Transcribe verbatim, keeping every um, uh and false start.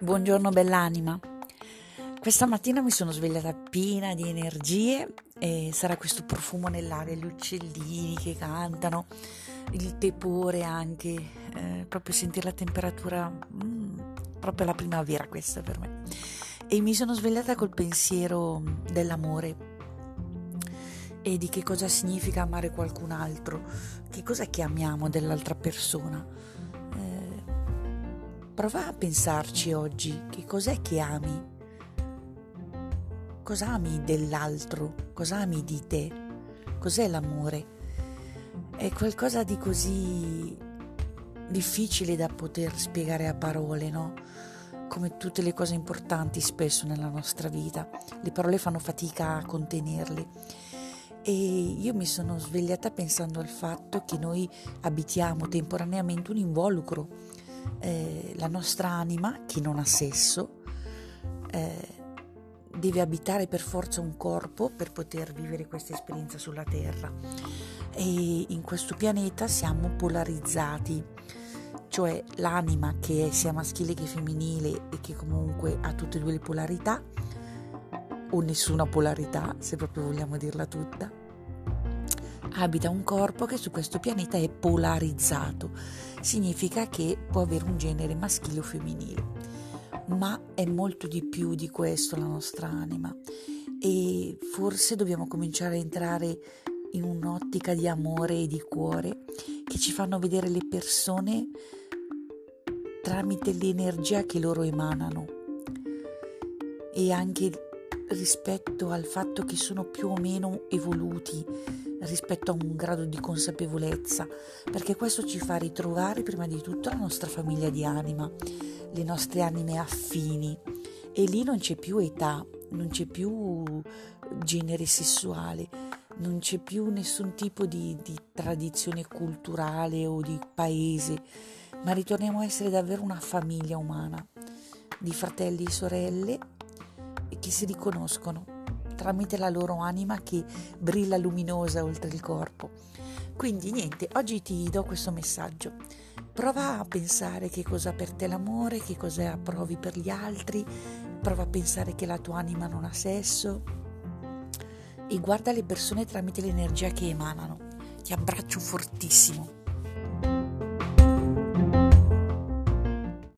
Buongiorno bell'anima. Questa mattina mi sono svegliata piena di energie e sarà questo profumo nell'aria, gli uccellini che cantano, il tepore anche, eh, proprio sentire la temperatura, mm, proprio la primavera questa per me. E mi sono svegliata col pensiero dell'amore e di che cosa significa amare qualcun altro, che cosa chiamiamo dell'altra persona. Prova a pensarci oggi, che cos'è che ami? Cosa ami dell'altro? Cosa ami di te? Cos'è l'amore? È qualcosa di così difficile da poter spiegare a parole, no? Come tutte le cose importanti spesso nella nostra vita. Le parole fanno fatica a contenerle. E io mi sono svegliata pensando al fatto che noi abitiamo temporaneamente un involucro. Eh, la nostra anima, che non ha sesso, eh, deve abitare per forza un corpo per poter vivere questa esperienza sulla terra, e in questo pianeta siamo polarizzati, cioè l'anima che è sia maschile che femminile e che comunque ha tutte e due le polarità, o nessuna polarità se proprio vogliamo dirla tutta, abita un corpo che su questo pianeta è polarizzato. Significa che può avere un genere maschile o femminile, ma è molto di più di questo la nostra anima, e forse dobbiamo cominciare a entrare in un'ottica di amore e di cuore che ci fanno vedere le persone tramite l'energia che loro emanano, e anche rispetto al fatto che sono più o meno evoluti rispetto a un grado di consapevolezza, perché questo ci fa ritrovare prima di tutto la nostra famiglia di anima, le nostre anime affini, e lì non c'è più età, non c'è più genere sessuale, non c'è più nessun tipo di, di tradizione culturale o di paese, ma ritorniamo a essere davvero una famiglia umana di fratelli e sorelle che si riconoscono tramite la loro anima che brilla luminosa oltre il corpo. Quindi niente, oggi ti do questo messaggio. Prova a pensare che cosa per te l'amore, che cosa provi per gli altri, prova a pensare che la tua anima non ha sesso e guarda le persone tramite l'energia che emanano. Ti abbraccio fortissimo.